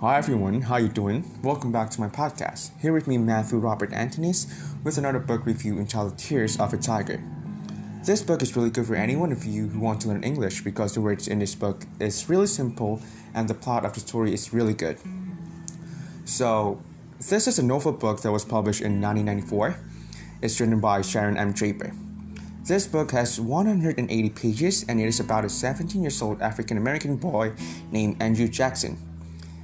Hi everyone, how you doing? Welcome back to my podcast. Here with me, Matthew Robert Antonis, with another book review entitled Tears of a Tiger. This book is really good for any one of you who want to learn English because the words in this book is really simple and the plot of the story is really good. So, this is a novel book that was published in 1994. It's written by Sharon M. Draper. This book has 180 pages and it is about a 17-year-old African-American boy named Andrew Jackson.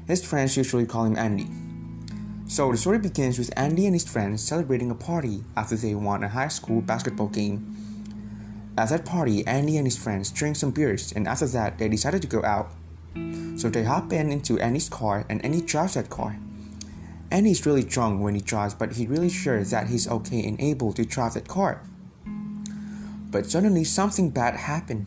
His friends usually call him Andy. So the story begins with Andy and his friends celebrating a party after they won a high school basketball game. At that party, Andy and his friends drank some beers, and after that, they decided to go out. So they hop into Andy's car, and Andy drives that car. Andy is really drunk when he drives, but he's really sure that he's okay and able to drive that car. But suddenly, something bad happened.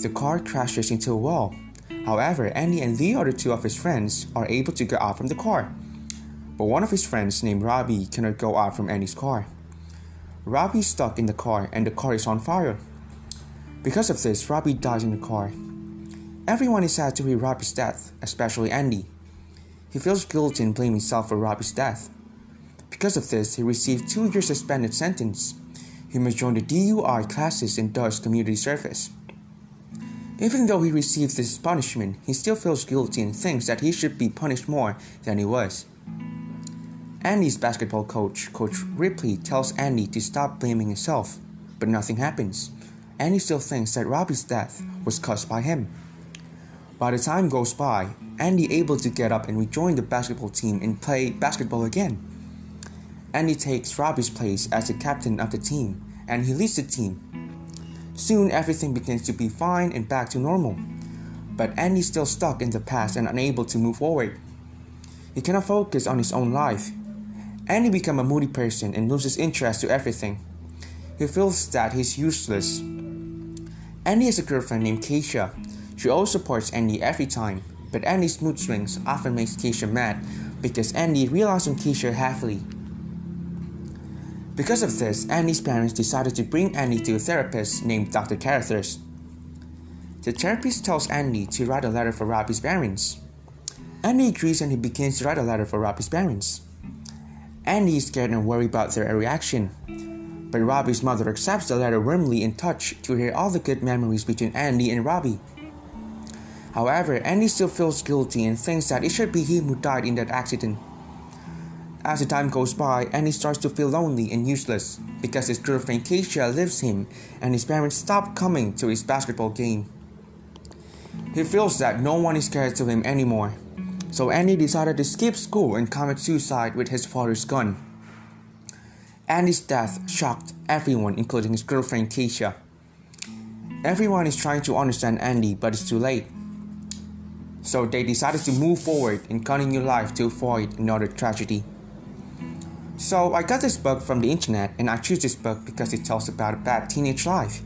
The car crashes into a wall. However, Andy and the other two of his friends are able to get out from the car. But one of his friends named Robbie cannot go out from Andy's car. Robbie is stuck in the car and the car is on fire. Because of this, Robbie dies in the car. Everyone is sad to hear Robbie's death, especially Andy. He feels guilty and blames himself for Robbie's death. Because of this, he received 2-year suspended sentence. He must join the DUI classes and does community service. Even though he received this punishment, he still feels guilty and thinks that he should be punished more than he was. Andy's basketball coach, Coach Ripley, tells Andy to stop blaming himself, but nothing happens. Andy still thinks that Robbie's death was caused by him. By the time goes by, Andy is able to get up and rejoin the basketball team and play basketball again. Andy takes Robbie's place as the captain of the team, and he leads the team. Soon, everything begins to be fine and back to normal. But Andy is still stuck in the past and unable to move forward. He cannot focus on his own life. Andy becomes a moody person and loses interest to everything. He feels that he's useless. Andy has a girlfriend named Keisha. She always supports Andy every time, but Andy's mood swings often makes Keisha mad because Andy relies on Keisha heavily. Because of this, Andy's parents decided to bring Andy to a therapist named Dr. Carruthers. The therapist tells Andy to write a letter for Robbie's parents. Andy agrees and he begins to write a letter for Robbie's parents. Andy is scared and worried about their reaction. But Robbie's mother accepts the letter warmly and touched to hear all the good memories between Andy and Robbie. However, Andy still feels guilty and thinks that it should be him who died in that accident. As the time goes by, Andy starts to feel lonely and useless because his girlfriend Keisha leaves him and his parents stop coming to his basketball game. He feels that no one is cared to him anymore, so Andy decided to skip school and commit suicide with his father's gun. Andy's death shocked everyone, including his girlfriend Keisha. Everyone is trying to understand Andy, but it's too late. So they decided to move forward and continue life to avoid another tragedy. So I got this book from the internet, and I choose this book because it tells about a bad teenage life.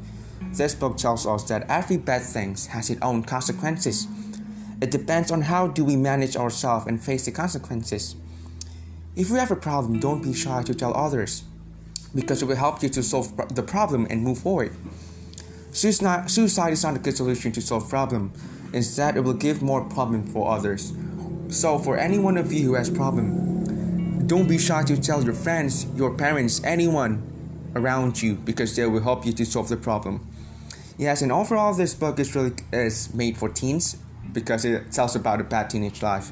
This book tells us that every bad thing has its own consequences. It depends on how do we manage ourselves and face the consequences. If you have a problem, don't be shy to tell others, because it will help you to solve the problem and move forward. Suicide is not a good solution to solve problem. Instead, it will give more problem for others. So for any one of you who has problem, don't be shy to tell your friends, your parents, anyone around you because they will help you to solve the problem. Yes, and overall this book is made for teens because it tells about a bad teenage life.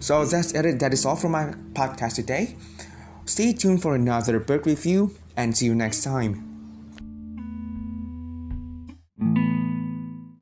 So that's it. That is all for my podcast today. Stay tuned for another book review and see you next time.